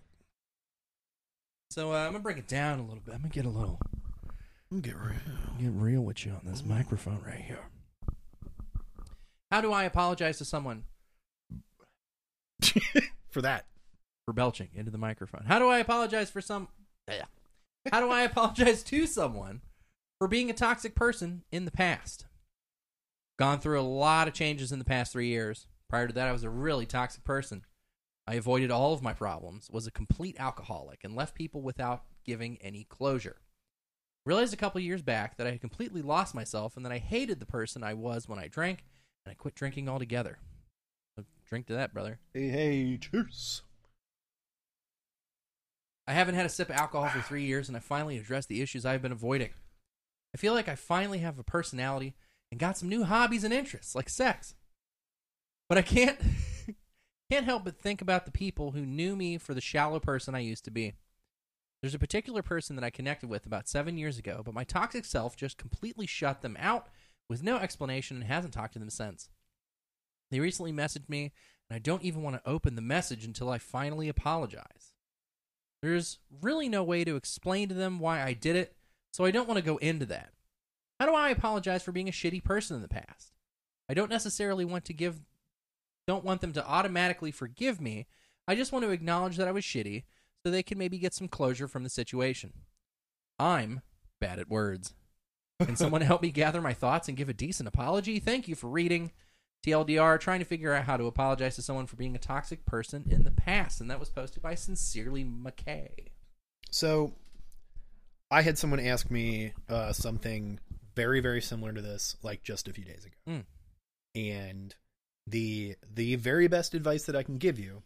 So I'm going to break it down a little bit. I'm going to get real with you on this microphone right here. How do I apologize to someone? For that. For belching into the microphone. How do I apologize for some... How do I apologize to someone for being a toxic person in the past? Gone through a lot of changes in the past 3 years. Prior to that, I was a really toxic person. I avoided all of my problems, was a complete alcoholic, and left people without giving any closure. Realized a couple years back that I had completely lost myself and that I hated the person I was when I drank, and I quit drinking altogether. So drink to that, brother. Hey, cheers. I haven't had a sip of alcohol for 3 years, and I finally addressed the issues I've been avoiding. I feel like I finally have a personality and got some new hobbies and interests, like sex. But I can't help but think about the people who knew me for the shallow person I used to be. There's a particular person that I connected with about 7 years ago, but my toxic self just completely shut them out with no explanation and hasn't talked to them since. They recently messaged me, and I don't even want to open the message until I finally apologize. There's really no way to explain to them why I did it, so I don't want to go into that. How do I apologize for being a shitty person in the past? I don't necessarily want to don't want them to automatically forgive me. I just want to acknowledge that I was shitty so they can maybe get some closure from the situation. I'm bad at words. Can someone help me gather my thoughts and give a decent apology? Thank you for reading. TLDR, trying to figure out how to apologize to someone for being a toxic person in the past. And that was posted by Sincerely McKay. So I had someone ask me something very, very similar to this, like just a few days ago. Mm. And the very best advice that I can give you,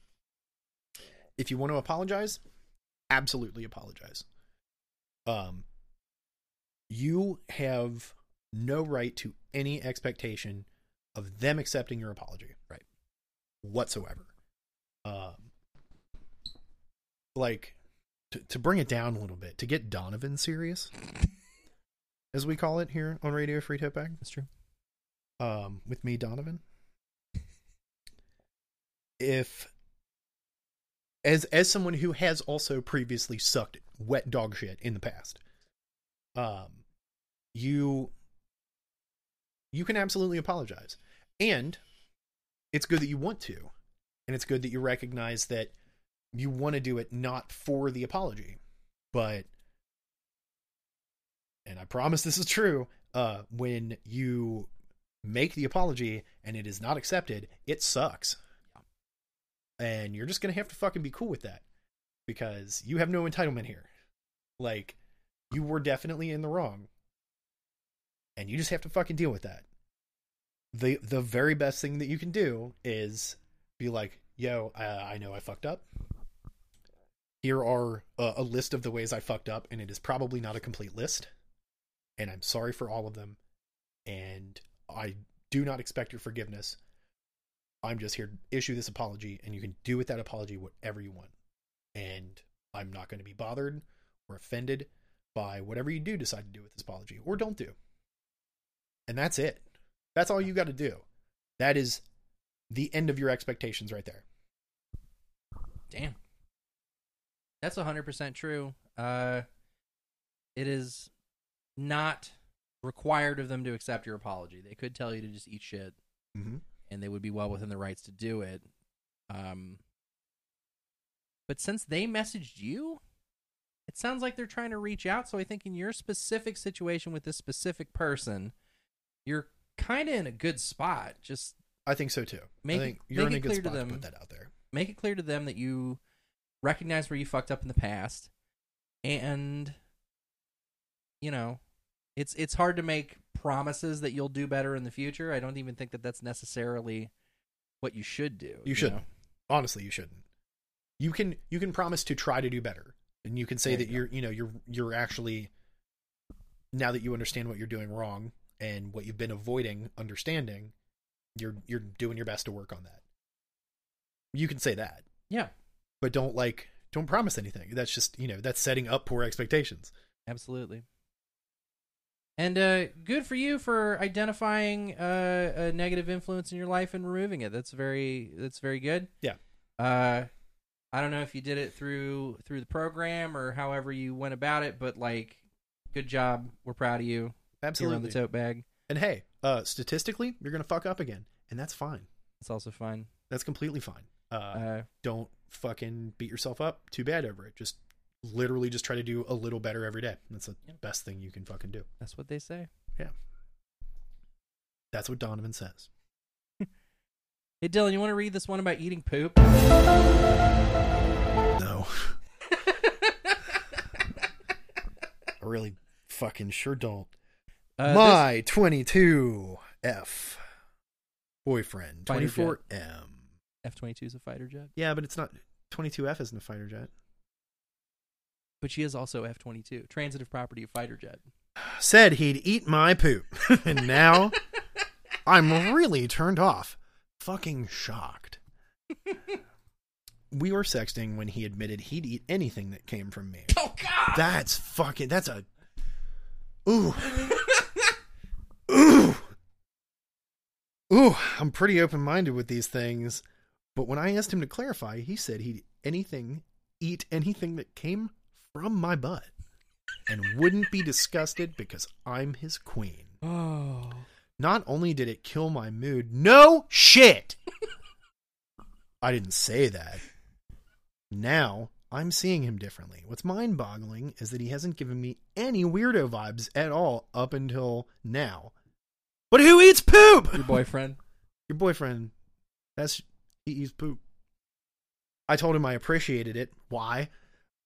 if you want to apologize, absolutely apologize. You have no right to any expectation of them accepting your apology, right? Whatsoever. Like, to bring it down a little bit, to get Donovan serious, as we call it here on Radio Free Tote Bag. That's true. With me, Donovan. If, as someone who has also previously sucked wet dog shit in the past, you can absolutely apologize. And it's good that you want to. And it's good that you recognize that you want to do it not for the apology. But, and I promise this is true, when you make the apology and it is not accepted, it sucks. And you're just going to have to fucking be cool with that. Because you have no entitlement here. Like, you were definitely in the wrong. And you just have to fucking deal with that. The very best thing that you can do is be like, yo, I know I fucked up. Here are a list of the ways I fucked up, and it is probably not a complete list, and I'm sorry for all of them, and I do not expect your forgiveness. I'm just here to issue this apology, and you can do with that apology whatever you want. And I'm not going to be bothered or offended by whatever you do decide to do with this apology, or don't do. And that's it. That's all you got to do. That is the end of your expectations right there. Damn. That's 100% true. It is not required of them to accept your apology. They could tell you to just eat shit, mm-hmm. and they would be well within their rights to do it. But since they messaged you, it sounds like they're trying to reach out. So I think in your specific situation with this specific person, you're kind of in a good spot. Just I think so too. I think you're in a good spot to put that out there. Make it clear to them that you recognize where you fucked up in the past, and you know, it's hard to make promises that you'll do better in the future. I don't even think that that's necessarily what you should do. You shouldn't. Honestly, you shouldn't. You can promise to try to do better, and you can say that you're actually, now that you understand what you're doing wrong and what you've been avoiding understanding, you're doing your best to work on that. You can say that. Yeah. But don't promise anything. That's just, that's setting up poor expectations. Absolutely. And good for you for identifying a negative influence in your life and removing it. That's very good. Yeah. I don't know if you did it through the program or however you went about it, but good job. We're proud of you. Absolutely. You're on the tote bag. And hey, statistically, you're going to fuck up again. And that's fine. That's also fine. That's completely fine. Don't fucking beat yourself up too bad over it. Just literally just try to do a little better every day. That's the best thing you can fucking do. That's what they say. Yeah. That's what Donovan says. Hey, Dylan, you want to read this one about eating poop? No. I really fucking sure don't. My 22F boyfriend, 24M. F-22 is a fighter jet. Yeah, but it's not. 22F isn't a fighter jet. But she is also F-22, transitive property of fighter jet. Said he'd eat my poop. And now I'm really turned off. Fucking shocked. We were sexting when he admitted he'd eat anything that came from me. Oh, God! That's a... Ooh. Ooh. Ooh, I'm pretty open-minded with these things, but when I asked him to clarify, he said he'd eat anything that came from my butt and wouldn't be disgusted because I'm his queen. Oh. Not only did it kill my mood, no shit! I didn't say that. Now, I'm seeing him differently. What's mind-boggling is that he hasn't given me any weirdo vibes at all up until now. But who eats poop? Your boyfriend. Your boyfriend. He eats poop. I told him I appreciated it. Why?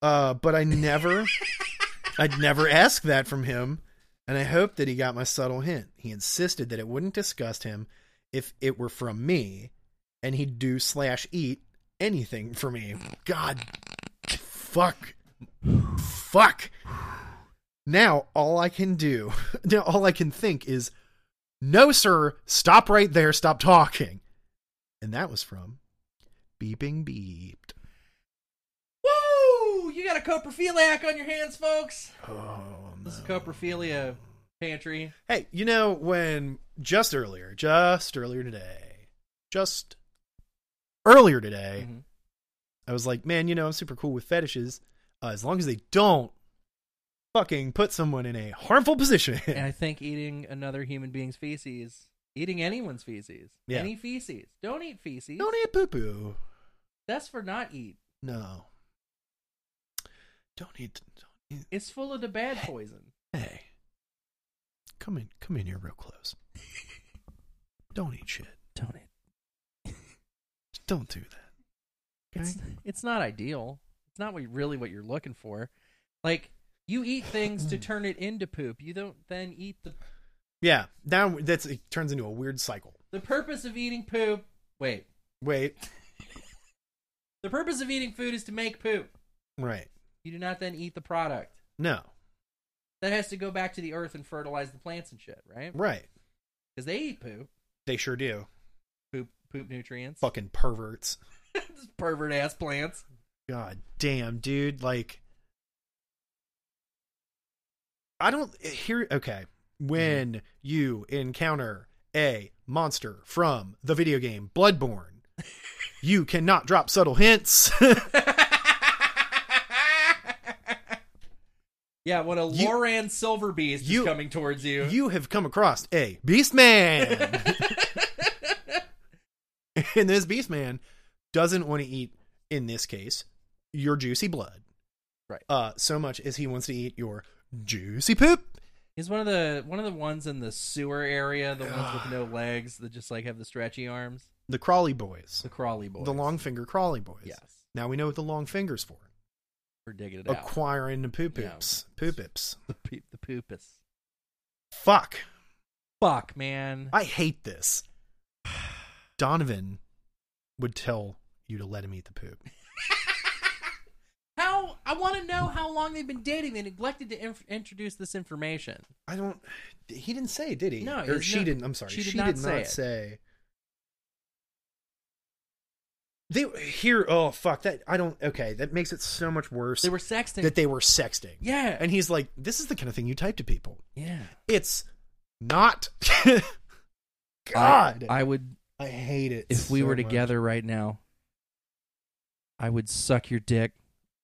But I'd never ask that from him. And I hoped that he got my subtle hint. He insisted that it wouldn't disgust him if it were from me. And he'd do / eat anything for me. God. Fuck. Now all I can think is, no, sir. Stop right there. Stop talking. And that was from Beeping Beeped. Woo! You got a coprophiliac on your hands, folks. Oh, no. This is coprophilia pantry. Hey, when just earlier today, mm-hmm. I was like, man, I'm super cool with fetishes. As long as they don't fucking put someone in a harmful position. And I think eating another human being's feces, eating anyone's feces, any feces. Don't eat feces. Don't eat poo-poo. That's for not eat. No. Don't eat. It's full of the bad poison. Hey. Come in here real close. Don't eat shit. Don't eat. Don't do that. Okay? It's not ideal. It's not really what you're looking for. You eat things to turn it into poop. You don't then eat the... Yeah, now it turns into a weird cycle. The purpose of eating poop... Wait. The purpose of eating food is to make poop. Right. You do not then eat the product. No. That has to go back to the earth and fertilize the plants and shit, right? Right. Because they eat poo. They sure do. Poop nutrients. Fucking perverts. Pervert ass plants. God damn, dude. Like, I don't hear. Okay. When you encounter a monster from the video game Bloodborne, you cannot drop subtle hints. Yeah, when a Loran silver beast is coming towards you. You have come across a beast man. And this beast man doesn't want to eat, in this case, your juicy blood. Right. So much as he wants to eat your juicy poop. He's one of the ones in the sewer area, the ones with no legs that just like have the stretchy arms. The crawly boys. The crawly boys. The long finger crawly boys. Yes. Now we know what the long finger's for. For digging it out. Acquiring the poo-poops. Yeah. Poo-pips. The poopus. Fuck. Fuck, man. I hate this. Donovan would tell you to let him eat the poop. I want to know how long they've been dating. They neglected to introduce this information. He didn't say, did he? No, or she didn't. I'm sorry. She did not say. They here. Oh, fuck that. Okay. That makes it so much worse. They were sexting. Yeah. And he's like, this is the kind of thing you type to people. Yeah. It's not. God. I hate it. If we were together right now, I would suck your dick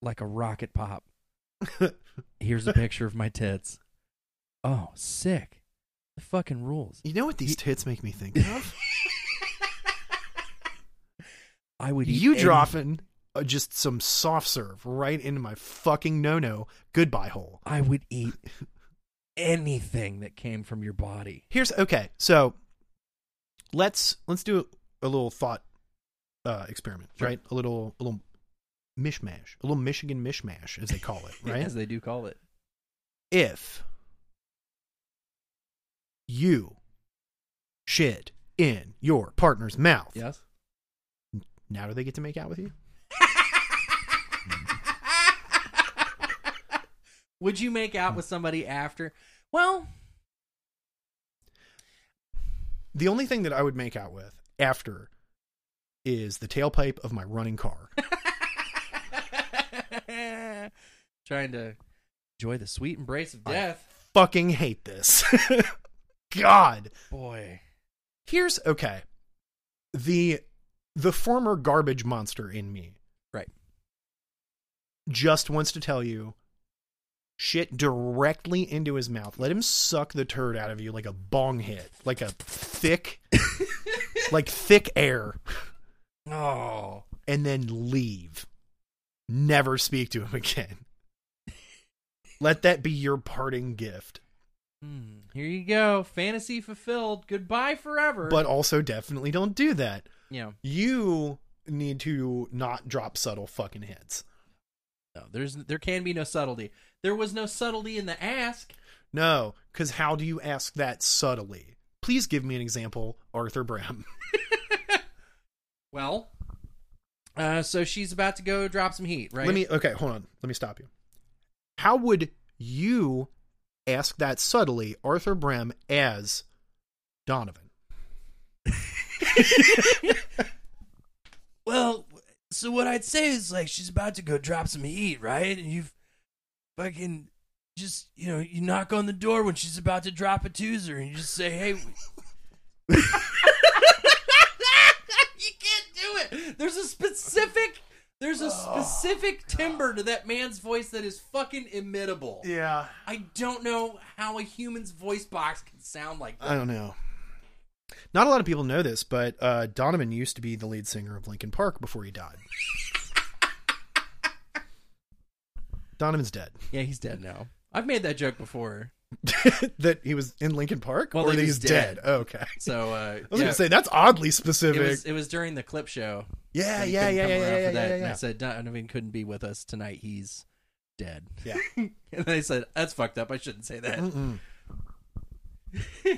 like a rocket pop. Here's a picture of my tits. Oh, sick. The fucking rules. You know what these tits make me think of? I would eat dropping just some soft serve right into my fucking no-no goodbye hole. I would eat anything that came from your body. So let's do a little thought experiment, sure. Right? A little mishmash, a little Michigan mishmash, as they call it, right? As they do call it. If you shit in your partner's mouth, yes. Now do they get to make out with you? Would you make out with somebody after? Well, the only thing that I would make out with after is the tailpipe of my running car. Trying to enjoy the sweet embrace of death. I fucking hate this. God. Boy. Okay. The former garbage monster in me. Right. Just wants to tell you, shit directly into his mouth. Let him suck the turd out of you like a bong hit. Like a thick, like thick air. Oh. And then leave. Never speak to him again. Let that be your parting gift. Here you go. Fantasy fulfilled. Goodbye forever. But also definitely don't do that. Yeah. You need to not drop subtle fucking hints. No, there can be no subtlety. There was no subtlety in the ask. No, because how do you ask that subtly? Please give me an example, Arthur Brem. Well, so she's about to go drop some heat, right? Hold on. Let me stop you. How would you ask that subtly, Arthur Brem, as Donovan? Well, so what I'd say is, like, she's about to go drop some heat, right? And you've fucking just, you knock on the door when she's about to drop a twoser and you just say, hey. You can't do it. There's a specific timbre to that man's voice that is fucking imitable. Yeah. I don't know how a human's voice box can sound like that. I don't know. Not a lot of people know this, but Donovan used to be the lead singer of Linkin Park before he died. Donovan's dead. Yeah, he's dead now. I've made that joke before. That he was in Linkin Park? Well, or that he's dead? Oh, okay. So, I was going to say, that's oddly specific. It was during the clip show. Yeah. And I said, Donovan couldn't be with us tonight. He's dead. Yeah. And they said, that's fucked up. I shouldn't say that. Mm-mm.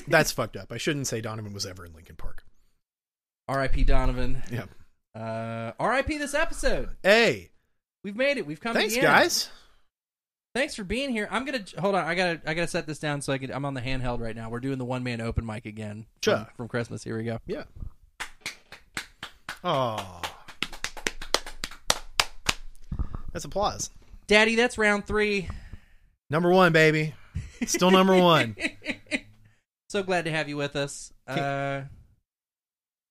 That's fucked up. I shouldn't say Donovan was ever in Linkin Park. R.I.P. Donovan. Yeah. R.I.P. this episode. Hey, We've made it. We've come to the end. Thanks, guys. Thanks for being here. I'm gonna hold on. I gotta set this down so I can. I'm on the handheld right now. We're doing the one man open mic again. Sure. From Christmas. Here we go. Yeah. Oh, that's applause, Daddy. That's round 3. Number 1, baby. Still number 1. So glad to have you with us.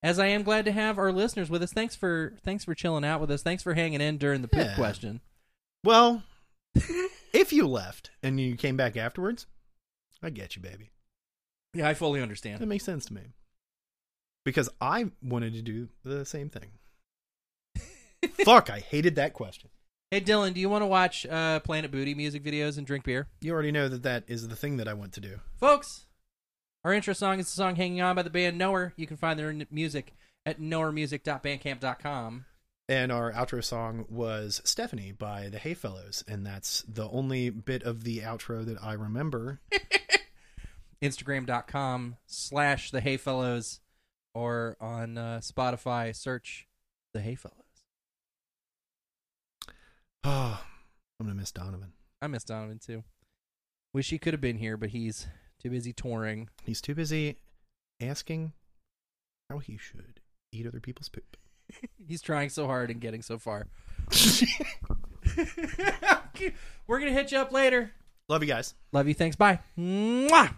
As I am glad to have our listeners with us. Thanks for chilling out with us. Thanks for hanging in during the poop question. Well. If you left and you came back afterwards, I get you, baby. Yeah, I fully understand. That makes sense to me. Because I wanted to do the same thing. Fuck, I hated that question. Hey, Dylan, do you want to watch Planet Booty music videos and drink beer? You already know that is the thing that I want to do. Folks, our intro song is the song Hanging On by the band Knower. You can find their music at knowermusic.bandcamp.com. And our outro song was Stephanie by The Hayfellows. And that's the only bit of the outro that I remember. Instagram.com/ The Hayfellows, or on Spotify, search The Hayfellows. Oh, I'm going to miss Donovan. I miss Donovan, too. Wish he could have been here, but he's too busy touring. He's too busy asking how he should eat other people's poop. He's trying so hard and getting so far. We're going to hit you up later. Love you guys. Love you. Thanks. Bye. Mwah!